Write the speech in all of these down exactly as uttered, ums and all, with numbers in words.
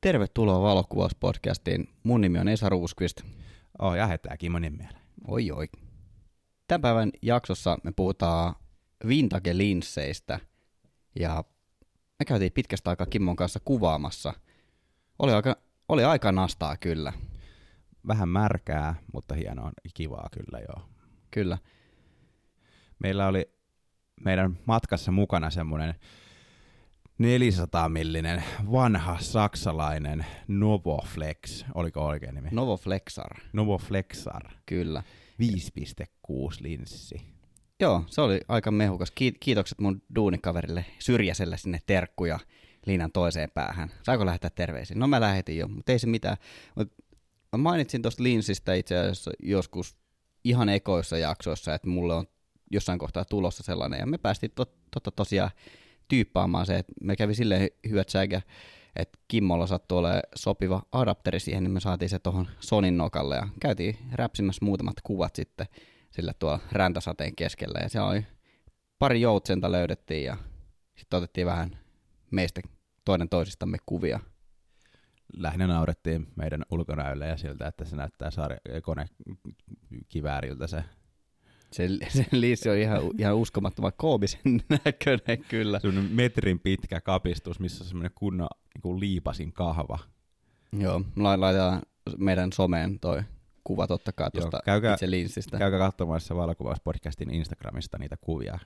Tervetuloa Valokuvaus-podcastiin. Mun nimi on Esa Ruusqvist. Oh, ja heitä Kimmo nimellä. Oi oi. Tämän päivän jaksossa me puhutaan vintage-linsseistä ja me käytiin pitkästä aikaa Kimmon kanssa kuvaamassa. Oli aika, oli aika nastaa kyllä. Vähän märkää, mutta hienoa, kivaa kyllä joo. Kyllä. Meillä oli meidän matkassa mukana semmoinen neljäsataa millinen vanha saksalainen Novoflex, oliko oikein nimi? Novoflexar. Novoflexar. Kyllä. viisi pilkku kuusi linssi. Joo, se oli aika mehukas. Kiitokset mun duunikaverille Syrjäselle sinne terkkuja liinan toiseen päähän. Saiko lähettää terveisiä? No mä lähetin jo, mutta ei se mitään. Mut mä mainitsin tuosta linssistä itse asiassa joskus ihan ekoissa jaksoissa, että mulle on jossain kohtaa tulossa sellainen. Ja me päästiin tot, totta tosiaan tyyppaamaan se, että me kävi silleen hyvät säkä, että Kimmolla sattui olemaan sopiva adapteri siihen, niin me saatiin se tuohon Sonin nokalle ja käytiin räpsimässä muutamat kuvat sitten sillä tuolla räntäsateen keskellä ja se oli pari joutsenta löydettiin ja sitten otettiin vähän meistä toinen toisistamme kuvia. Lähinnä naurettiin meidän ulkonäölle ja siltä, että se näyttää saari- konekivääriltä se. Se, se linssi on ihan, ihan uskomattoman koomisen näköinen kyllä. Sellainen metrin pitkä kapistus, missä on semmoinen kunnon niin liipasin kahva. Joo, laitetaan meidän someen toi kuva totta kai tuosta itse linssistä. Käykää katsomassa Valokuvauspodcastin Instagramista niitä kuvia,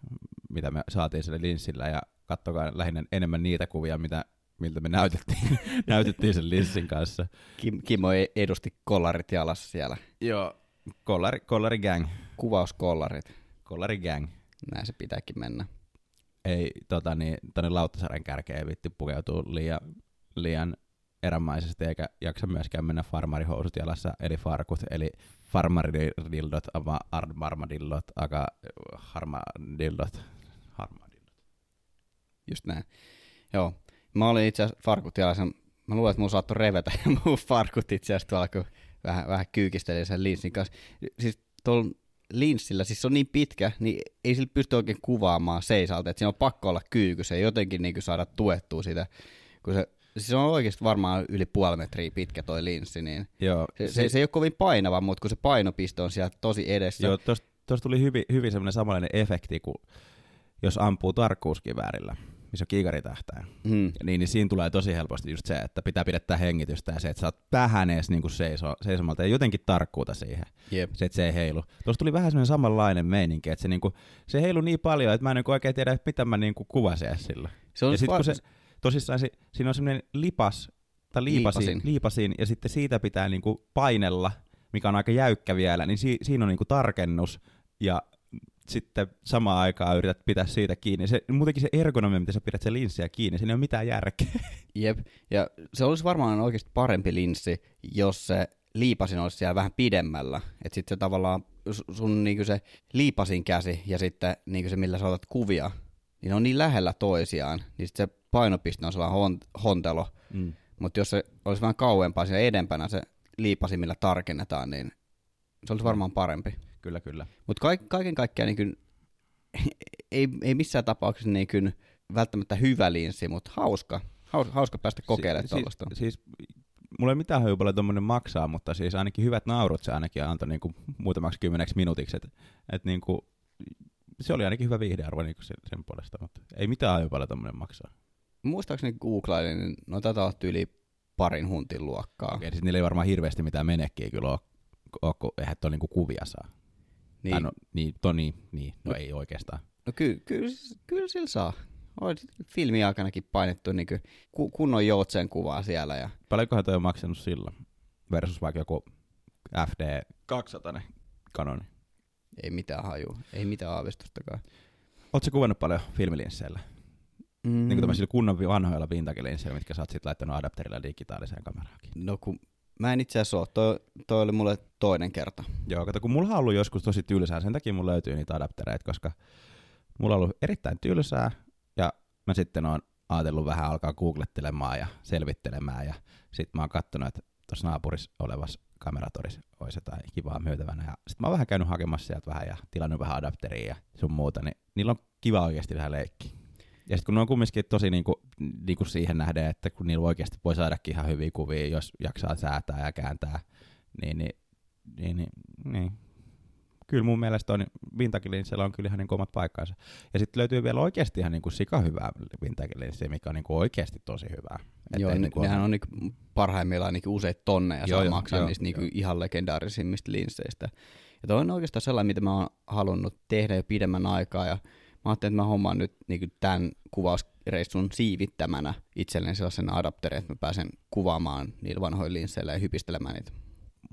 mitä me saatiin sille linssillä ja katsokaa lähinnä enemmän niitä kuvia, mitä, miltä me näytettiin, näytettiin sen linssin kanssa. Kim, Kimmo edusti kollarit jalassa siellä. Joo. Kollari, kollari gang. Kuvauskollarit. Kollari gang. Näin se pitääkin mennä. Ei tota niin, tonne Lauttasaaren kärkeen vitti pukeutuu liian, liian erämaisesti eikä jaksa myöskään mennä farmarihousut jalassa, eli farkut, eli farmaridildot, ama armadillot, aga harmadildot. Harmadildot. Just näin. Joo. Mä olin itse asiassa farkut jalassa. Mä luulen, että mun saattoi revetä mun farkut itse asiassa tuolla, kun Vähän, vähän kyykistelin sen linssin kanssa. Siis tuolla linssillä, siis se on niin pitkä, niin ei sillä pysty oikein kuvaamaan seisalta, että siinä on pakko olla kyyky, se ei jotenkin niin saada tuettua sitä, kun se siis on oikeasti varmaan yli puoli metriä pitkä toi linssi, niin joo, se, se, se ei ole kovin painava, mutta kun se painopiste on siellä tosi edessä. Joo, tuossa tuli hyvin, hyvin semmoinen samanlainen efekti, kuin jos ampuu tarkkuuskiväärillä, missä on kiikaritähtäin, hmm. niin, niin siinä tulee tosi helposti just se, että pitää pidettää hengitystä ja se, että sä oot vähän ees niin seiso, seisomalta ja jotenkin tarkkuutta siihen, yep. se, että se ei heilu. Tuossa tuli vähän semmoinen samanlainen meininki, että se, niin kuin, se heilu niin paljon, että mä en niin oikein tiedä, mitä mä niin kuvasin sillä. Se on ja sitten kun se, tosissaan se, siinä on semmoinen lipas, tai liipasin, liipasin. liipasin, ja sitten siitä pitää niin kuin painella, mikä on aika jäykkä vielä, niin si, siinä on niin kuin tarkennus ja sitten samaan aikaan yrität pitää siitä kiinni. Se, muutenkin se ergonomia, mitä sä pidät sen linssiä kiinni, siinä ei ole mitään järkeä. Jep, ja se olisi varmaan oikeasti parempi linssi, jos se liipasin olisi siellä vähän pidemmällä. Että sitten se tavallaan sun niinku se liipasin käsi ja sitten niinku se, millä sä otat kuvia, niin ne on niin lähellä toisiaan, niin sitten se painopiste on sellainen hon- hontelo. Mm. Mutta jos se olisi vähän kauempaa siellä edempänä se liipasin, millä tarkennetaan, niin se olisi varmaan parempi. Kyllä, kyllä. Mutta kaik- kaiken kaikkiaan niin kuin, ei, ei missään tapauksessa niin kuin välttämättä hyvä linssi, mutta hauska. Haus, hauska päästä kokeilemaan si- tuollaista. Si- siis mulla ei mitään hyvä paljon tuommoinen maksaa, mutta siis ainakin hyvät naurut se ainakin antoi niin kuin muutamaksi kymmeneksi minuutiksi. Et, et niin kuin, se oli ainakin hyvä viihdearvo niin kuin sen, sen puolesta, mutta ei mitään hyvä paljon tuommoinen maksaa. Muistaakseni googlailin, niin no tätä on yli parin huntin luokkaa. Okei, siis niillä ei varmaan hirveästi mitään menekkiä kyllä ole, ole kun eihän tuolla niin kuvia saa. Niin. No, niin, to, niin, niin, no, no ei oikeastaan. No kyllä ky, ky, sillä saa. Oli filmin aikanakin painettu niin ku, kunnon joutsen kuvaa siellä. Ja paljonkohan toi on maksanut sillä versus vaikka joku F D kaksisataa Canon? Ei mitään hajua, ei mitään aavistustakaan. Ootko sä kuvannut paljon filmilinsseillä? Mm. Niin kuin kunnon vanhoilla vintage-linsseillä, mitkä sä oot sit laittanut adapterilla digitaaliseen kameraankin. No kun mä en itse asiassa ole. Toi, toi oli mulle toinen kerta. Joo, kato, kun mulla on ollut joskus tosi tylsää, sen takia mulla löytyy niitä adaptereita, koska mulla on ollut erittäin tylsää, ja mä sitten oon ajatellut vähän alkaa googlettelemaan ja selvittelemään, ja sit mä oon kattonut, että tuossa naapurissa olevassa kameratorissa olisi jotain kivaa myytävänä, ja sit mä oon vähän käynyt hakemassa sieltä vähän ja tilannut vähän adapteria ja sun muuta, niin niillä on kiva oikeasti vähän leikkiä. Ja sitten kun ne on kumminkin tosi niinku, niinku siihen nähden, että kun niillä oikeasti voi saadakin ihan hyviä kuvia, jos jaksaa säätää ja kääntää, niin, niin, niin, niin, niin. Kyllä mun mielestä on vintage-linssillä on kyllä ihan niinku omat paikkansa. Ja sitten löytyy vielä oikeasti ihan niinku sika hyvää vintage-linssiä, mikä on niinku oikeasti tosi hyvää. Et joo, niinku nehän on, on niinku parhaimmillaan niinku useat tonneja, ja saa maksaa jo, niistä jo. Niinku ihan legendaarisimmista linsseistä. Ja toi on oikeastaan sellainen, mitä mä oon halunnut tehdä jo pidemmän aikaa, ja mä ajattelin, että mä hommaan nyt niinku tämän kuvausreissun siivittämänä itselleen sellaisen adapterin, että mä pääsen kuvaamaan niillä vanhoilla linsseillä ja hypistelemään niitä.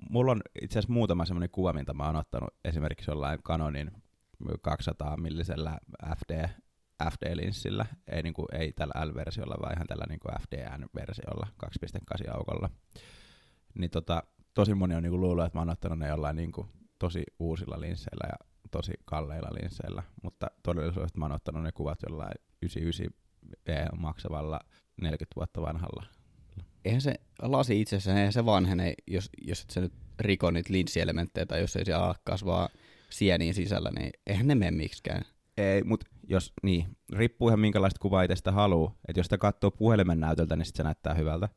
Mulla on itse asiassa muutama semmoinen kuva, mitä mä oon ottanut esimerkiksi jollain Canonin kaksisataa millisellä F D, F D-linssillä, ei, niin kuin, ei tällä L-versiolla, vaan ihan tällä niin kuin F D N-versiolla, kaksi pilkku kahdeksan aukolla. Niin tota, tosi moni on niin kuin luullut, että mä oon ottanut ne jollain niin kuin tosi uusilla linsseillä ja tosi kalleilla linsseillä, mutta todellisuudessa mä oon ottanut ne kuvat jollain yhdeksänkymmentäyhdeksän maksavalla neljäkymmentä vuotta vanhalla. Eihän se lasi itsessään, eihän se vanhene, jos, jos et sä nyt riko niitä linssielementtejä tai jos ei se ala kasvaa sieniin sisällä, niin eihän ne mene miksikään. Ei, mutta jos, niin, riippuu ihan minkälaista kuvaa itsestä haluaa. Että jos sitä katsoo puhelimen näytöltä, niin sit se näyttää hyvältä.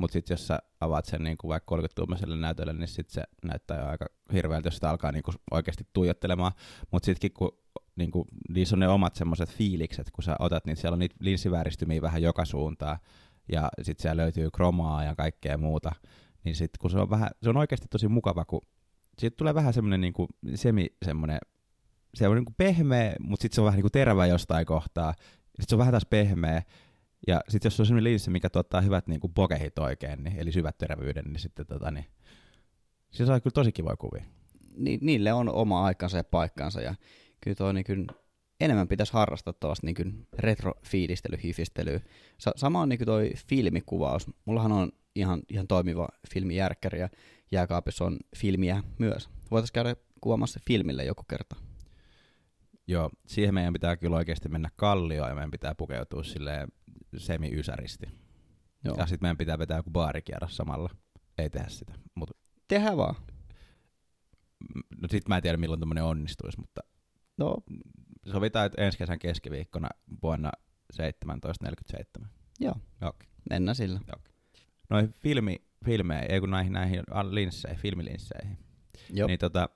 Mutta sitten jos sä avaat sen niinku vaikka kolmekymmentätuumaiselle näytölle, niin sit se näyttää jo aika hirveältä, jos sitä alkaa niinku oikeasti tuijottelemaan. Mutta sitkin kun niinku, niissä on ne omat semmoiset fiilikset, kun sä otat, niin siellä on niitä linssivääristymiä vähän joka suuntaan. Ja sitten siellä löytyy kromaa ja kaikkea muuta, niin sitten kun se on vähän, se on oikeasti tosi mukava, kun siitä tulee vähän semmoinen niinku semi semmoinen, se on niinku pehmeä, mutta sitten se on vähän niinku terävä jostain kohtaa, sitten se on vähän taas pehmeä, ja sitten jos se on semmoinen linssi, mikä tuottaa hyvät niinku bokehit oikein, niin, eli syvät terävyyden, niin sitten tota niin, se saa kyllä tosi kivoja kuvia. Ni, niille on oma aikansa ja paikkansa, ja kyllä toi niin kyllä enemmän pitäisi harrastaa tuollaista niin retrofiilistelyä, hifistelyä. Sa- sama on niin kuin toi filmikuvaus. Mullahan on ihan, ihan toimiva filmijärkkäri ja jääkaapissa on filmiä myös. Voitaisiin käydä kuvaamassa filmille joku kerta. Joo, siihen meidän pitää kyllä oikeasti mennä kallioon ja meidän pitää pukeutua silleen semi-ysäristi. Joo. Ja sit meidän pitää vetää joku baarikierros samalla. Ei tehdä sitä. Mut... Tehdään vaan. No sit mä en tiedä milloin tämmönen onnistuisi, mutta... No... Sovitaan, että ensi kesän keskiviikkona vuonna seitsemäntoista neljäkymmentäseitsemän. Joo. Okay. Mennään sillä. Okay. Noihin filmi, filmeihin, ei kun näihin, näihin linsseihin, filmilinsseihin. Jop. Niin tota,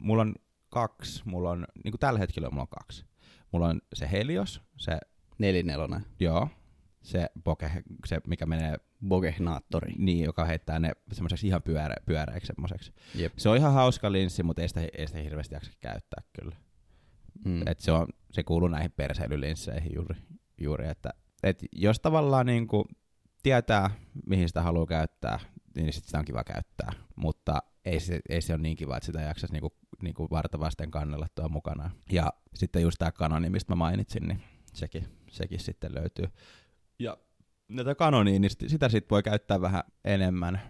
mulla on kaksi, mulla on, niin kuin tällä hetkellä mulla on kaksi. Mulla on se Helios, se... Nelinelonen. Joo. Se bokeh, se mikä menee... Bokehnaattori. Niin, joka heittää ne semmoiseksi ihan pyöre, pyöreiksi semmoiseksi. Jep. Se on ihan hauska linssi, mutta ei sitä, ei sitä hirveästi jaksa käyttää kyllä. Mm. Että se, se kuuluu näihin perseilylinsseihin juuri, juuri että et jos tavallaan niinku tietää, mihin sitä haluaa käyttää, niin sit sitä on kiva käyttää, mutta ei se, ei se ole niin kiva, että sitä jaksaisi niinku, niinku vartavasten kannella tuo mukana. Ja sitten just tämä Canoni, mistä mä mainitsin, niin sekin, sekin sitten löytyy. Ja tätä Canonia, niin sitä sit voi käyttää vähän enemmän,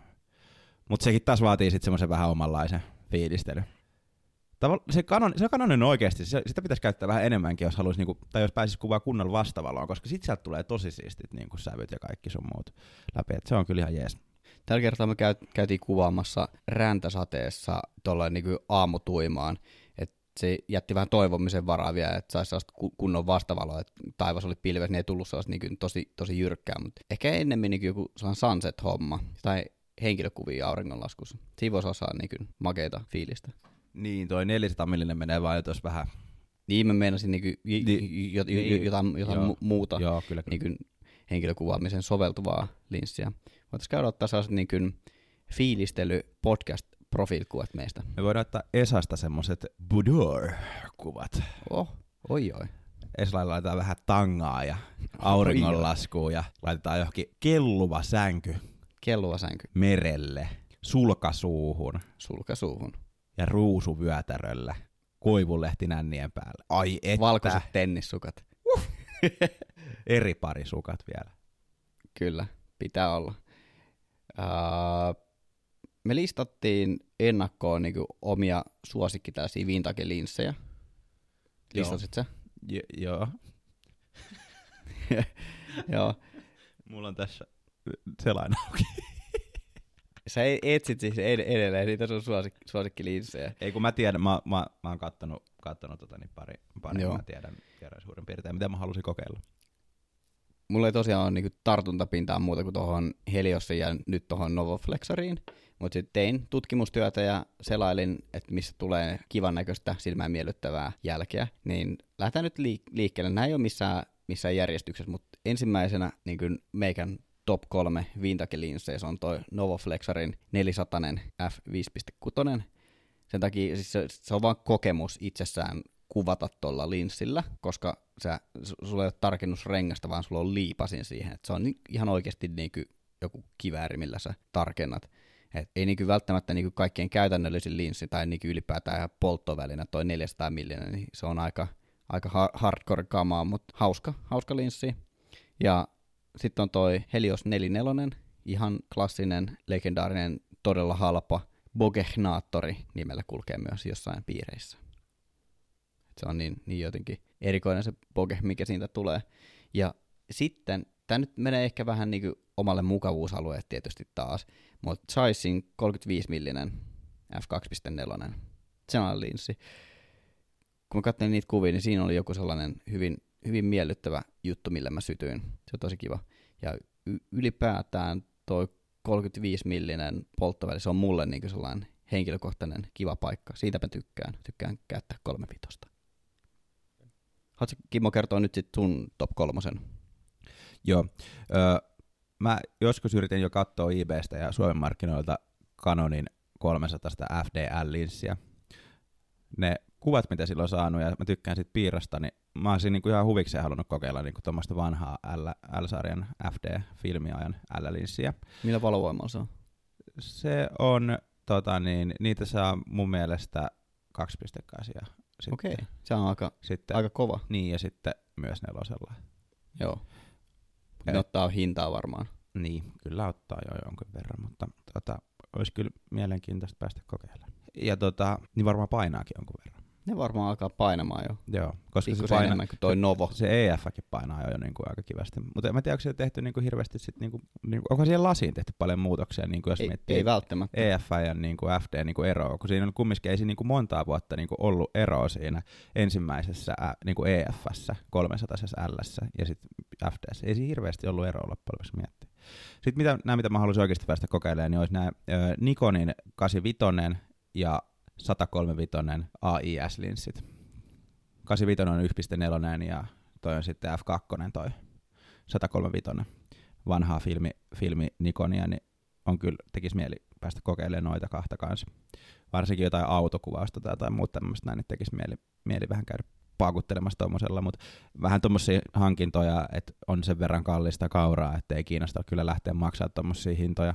mutta sekin taas vaatii sitten semmoisen vähän omanlaisen fiilistelyn. Se Canon, se Canon on oikeasti, sitä pitäisi käyttää vähän enemmänkin, jos haluaisi, niinku, tai jos pääsisi kuvaa kunnolla vastavaloon, koska sit sieltä tulee tosi siistit niinku, sävyt ja kaikki sun muut läpi, et se on kyllä ihan jees. Tällä kertaa me käytiin kuvaamassa räntäsateessa tuollain niinku aamutuimaan, että se jätti vähän toivomisen varaa vielä, että saisi sellaista kunnon vastavaloa, että taivas oli pilves, niin ei tullut sellaista niinku, tosi, tosi jyrkkää, mutta ehkä ennemmin niinku joku sunset-homma tai henkilökuvia auringonlaskussa. Siinä voisi osaa niinku, makeita fiilistä. Niin, toi neljäsataa millinen menee vaan jos vähän. Niin, mä meinasin niinku niin, jot, niin, jotain, jotain joo, muuta joo, kyllä, kyllä. Niin henkilökuvaamisen soveltuvaa linssiä. Voitaisiin käydä ottaa sellaiset niin fiilistely-podcast-profiilikuvat meistä. Me voidaan ottaa Esasta semmoiset boudoir-kuvat. Oh, oi oi. Esalla laitetaan vähän tangaa ja auringonlaskua ja laitetaan johonkin kelluva sänky. Kelluva sänky. Merelle, sulkasuuhun. Sulkasuuhun. Ja ruusuvyötäröllä, koivunlehti nännien päällä. Ai että. Valkoiset tennissukat. Uh. Eri pari sukat vielä. Kyllä, pitää olla. Uh, me listattiin ennakkoon niin kuin, omia suosikki tällaisia vintage-linssejä. Listasit sä? J- joo. Joo. Mulla on tässä selain auki. Sä etsit siis edelleen niitä sun suosikkilinssejä. Ei kun mä tiedän, mä, mä, mä oon kattonut, kattonut tota niin pari, pari mä tiedän, tiedän suurin piirtein, mitä mä halusin kokeilla. mulla ei tosiaan ole niinku tartuntapintaa muuta kuin tuohon Heliosiin ja nyt tuohon Novoflexariin, mutta sitten tein tutkimustyötä ja selailin, että missä tulee kivan näköistä silmää miellyttävää jälkeä, niin lähdetään nyt liik- liikkeelle. Nämä ei ole missään, missään järjestyksessä, mutta ensimmäisenä niin kuin meikän top kolme vintage-linsseissä on toi Novoflexarin neljäsataa F viisi pilkku kuusi. Sen takia siis se, se on vaan kokemus itsessään kuvata tuolla linssillä, koska sä, sulla ei ole tarkennusrengasta, vaan sulla on liipasin siihen. Et se on ihan oikeasti niinku joku kivääri, millä sä tarkennat. Et ei niinku välttämättä niinku kaikkien käytännöllisin linssi tai niinku ylipäätään ihan polttovälinä toi neljäsataa millinen, niin se on aika, aika hardcore kamaa, mutta hauska, hauska linssi. Ja sitten on toi Helios neljäkymmentäneljä, ihan klassinen, legendaarinen, todella halpa bogehnaattori nimellä kulkee myös jossain piireissä. Et se on niin, niin jotenkin erikoinen se bogeh, mikä siitä tulee. Ja sitten, tämä nyt menee ehkä vähän niin kuin omalle mukavuusalueelle tietysti taas, mutta Zeissin kolmekymmentäviisi millinen F kaksi pilkku neljä. Se on linssi. Kun mä katsoin niitä kuvia, niin siinä oli joku sellainen hyvin, hyvin miellyttävä juttu, millä mä sytyin. Se on tosi kiva. Ja y- ylipäätään toi kolmekymmentäviisi millinen polttoväli, se on mulle niin kuin sellainen henkilökohtainen kiva paikka. Siitä mä tykkään. Tykkään käyttää kolmepitosta. Haluatko Kimmo kertoa nyt sit sun top kolmosen? Joo. Öö, mä joskus yritin jo katsoa I B:stä ja Suomen markkinoilta Canonin kolmesataa F D L-linssiä. Ne kuvat, mitä silloin saanut, ja mä tykkään siitä piirrosta, niin mä olisin niinku ihan huvikseen halunnut kokeilla niinku tuommoista vanhaa L- L-sarjan F D-filmiajan L-linssiä. Millä valovoimalla se on? Se on, tota niin, niitä saa mun mielestä kaksi pilkku kahdeksan. Okei, okay. Se on aika, sitten, aika kova. Niin, ja sitten myös nelosella. Joo. Ne Et, ottaa hintaa varmaan. Niin, kyllä ottaa jo jonkun verran, mutta tota, olisi kyllä mielenkiintoista päästä kokeilemaan. Ja tota, niin varmaan painaakin jonkun verran. Ne varmaan alkaa painamaan jo. Joo, koska se, paina, enemmän kuin toi Novo. Se E F:kin painaa jo niinku aika kivasti. Mutta mä tiedän, onko siellä tehty niinku hirveästi sit niinku, niinku, onko siellä lasiin tehty paljon muutoksia, niinku jos ei, miettii ei välttämättä. E F ja niinku F D niinku eroa, kun siinä on kumminkin ei siinä niinku montaa vuotta niinku ollut eroa siinä ensimmäisessä niinku E F:ssä, kolmesataisessa L:ssä ja sitten F D:ssä. Ei siinä hirveästi ollut eroa loppujen lopuksi miettiä. Sitten mitä, nämä, mitä mä haluaisin oikeasti päästä kokeilemaan, niin olisi nämä ö, Nikonin kahdeksankymmentäviisi ja sata kolmekymmentäviisi A I S-linssit. kahdeksankymmentäviisi on yksi pilkku neljä ja toi on sitten F kaksi toi sata kolmekymmentäviisi. Vanhaa filmi, filmi Nikonia, niin on kyllä, tekisi mieli päästä kokeilemaan noita kahta kanssa. Varsinkin jotain autokuvausta tai jotain muuta tämmöistä näin, niin tekisi mieli, mieli vähän käydä paakuttelemassa tommosella, mutta vähän tommosia hankintoja, että on sen verran kallista kauraa, ettei kiinnosta kyllä lähteä maksaa tommosia hintoja.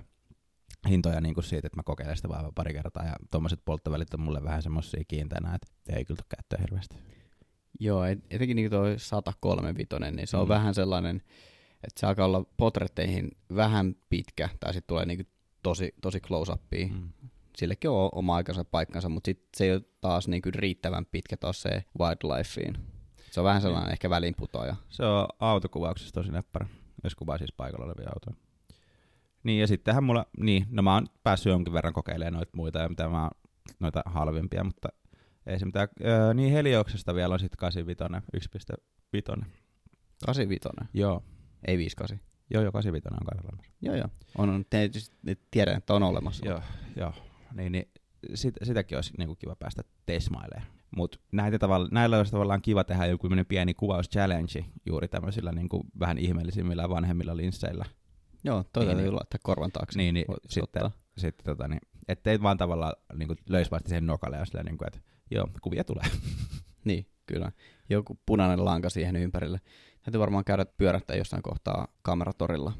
hintoja niin kuin siitä, että mä kokeilen sitä vaan pari kertaa, ja tuommoiset polttovälit on mulle vähän semmosia kiinteänä, että ei kyllä tule käyttöä hirveästi. Joo, etenkin niin toi sata kolmekymmentäviisi, niin se on mm. vähän sellainen, että se alkaa olla portretteihin vähän pitkä, tai sitten tulee niin tosi, tosi close-upia. Mm. Sillekin on oma aikansa paikkansa, mutta sitten se ei ole taas niin riittävän pitkä taas se wildlifeen. Se on vähän sellainen mm. ehkä väliinputoaja. Se on autokuvauksessa tosi näppärä, jos kuvaa siis paikalla olevia autoja. Niin, ja sittenhän mulla, niin, no mä oon päässyt jonkin verran kokeilemaan noita muita, ja mitä mä oon, noita halvimpia, mutta ei se mitään, öö, niin Helioksesta vielä on sit kahdeksankymmentäviisi, yksi pilkku viisi. kahdeksankymmentäviisi? Joo. Ei viisikymmentäkahdeksan? Joo, joo, kahdeksankymmentäviisi on kai olemassa. Joo, joo. On, on, tietysti tiedän, että on olemassa. Joo, joo. Niin, niin sit, sitäkin olisi niinku kiva päästä tesmailemaan. Mutta näillä olisi tavallaan kiva tehdä joku pieni kuvauschallenge juuri tämmöisillä niinku vähän ihmeellisimmillä vanhemmilla linsseillä. Joo, toinen niin, ei laittaa korvan taakse. Niin, niin sitten, sitten tota, niin, ettei vaan tavallaan niin löisi vasta siihen nokalle ja silleen, niin että joo, kuvia tulee. Niin, kyllä. Joku punainen lanka siihen ympärille. Täytyy varmaan käydä pyörähtää jossain kohtaa kameratorilla.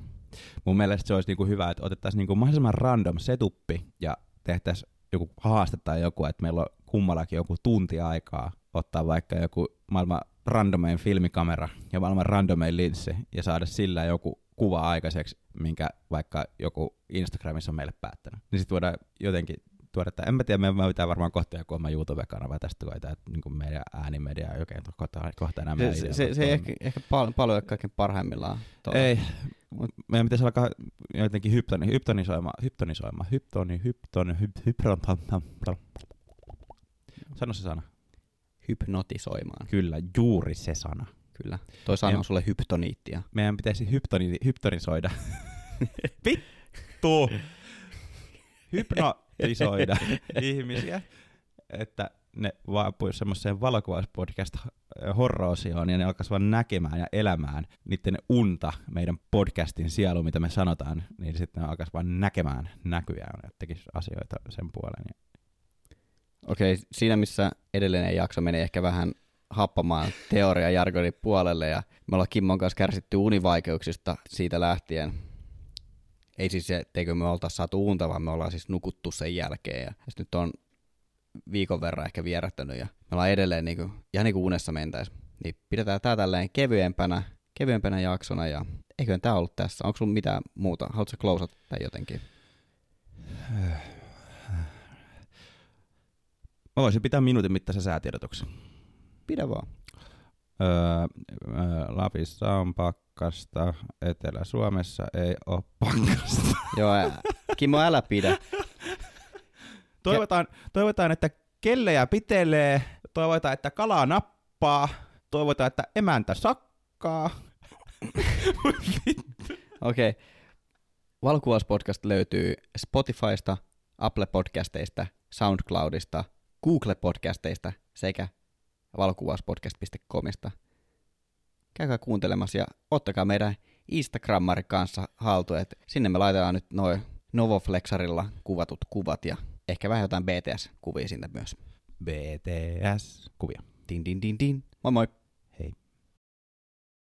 Mun mielestä se olisi niin kuin hyvä, että otettaisiin niin kuin mahdollisimman random setuppi ja tehtäisiin joku haaste tai joku, että meillä on kummallakin joku tunti aikaa ottaa vaikka joku maailman randomein filmikamera ja maailman randomein linssi ja saada sillä joku kuva aikaiseksi, minkä vaikka joku Instagramissa on meille päättänyt. Niin sitten voidaan jotenkin tuoda tämä. En mä tiedä, meidän pitää varmaan kohta joku oma YouTube-kanava tästä, kun ei tämä niin meidän äänimedia ei oikein kohta, kohta enää meidän ideaa. Se, se, se ei ehkä, ehkä pal- paljon kaiken parhaimmillaan. Tuolla. Ei. Meidän pitäisi alkaa jotenkin hyptoni, hyptonisoimaan. Hyptonisoimaan. Hyptoni, hyptoni, hyptoni, hyptoni. Sano se sana. Hypnotisoimaan. Kyllä, juuri se sana. Kyllä. Toi sanoo meidän, sulle hyptoniittia. Meidän pitäisi hyptoni, hyptonisoida. Vittu! Hypnotisoida ihmisiä, että ne vaapuisivat semmoiseen valokuvauspodcast-horroosioon ja ne alkaisivat vaan näkemään ja elämään niiden unta, meidän podcastin sielu, mitä me sanotaan, niin sitten ne alkaisivat vaan näkemään näkyjään ja tekisivät asioita sen puolen. Okei, okay, siinä missä edellinen jakso menee ehkä vähän happamaan teoria-jargonin puolelle ja me ollaan Kimmon kanssa kärsitty univaikeuksista siitä lähtien. Ei siis se, etteikö me oltaisi saatu unta, vaan me ollaan siis nukuttu sen jälkeen ja sitten nyt on viikon verran ehkä vierähtänyt ja me ollaan edelleen niin kuin, ihan niin kuin unessa mentäis. Niin pidetään tää tälleen kevyempänä, kevyempänä jaksona ja eiköhän tää ollut tässä. Onko sulla mitään muuta? Haluatko sä klousata tän jotenkin? Mä voisin pitää minuutin mittaisen säätiedotuksen. Pidä vaan. Öö, Lapissa on pakkasta, Etelä-Suomessa ei oo pakkasta. Joo, Kimmo, älä pidä. Toivotaan, toivotaan, että kellejä pitelee, toivotaan, että kalaa nappaa, toivotaan, että emäntä sakkaa. Okei. Okay. Valokuvaus-podcast löytyy Spotifysta, Apple-podcasteista, Soundcloudista, Google-podcasteista sekä valokuvauspodcast piste comista. Käykää kuuntelemassa ja ottakaa meidän Instagrammari kanssa haltuun, että sinne me laitetaan nyt noin Novoflexarilla kuvatut kuvat ja ehkä vähän jotain B T S-kuvia sinne myös. B T S-kuvia. Din din din din. Moi moi.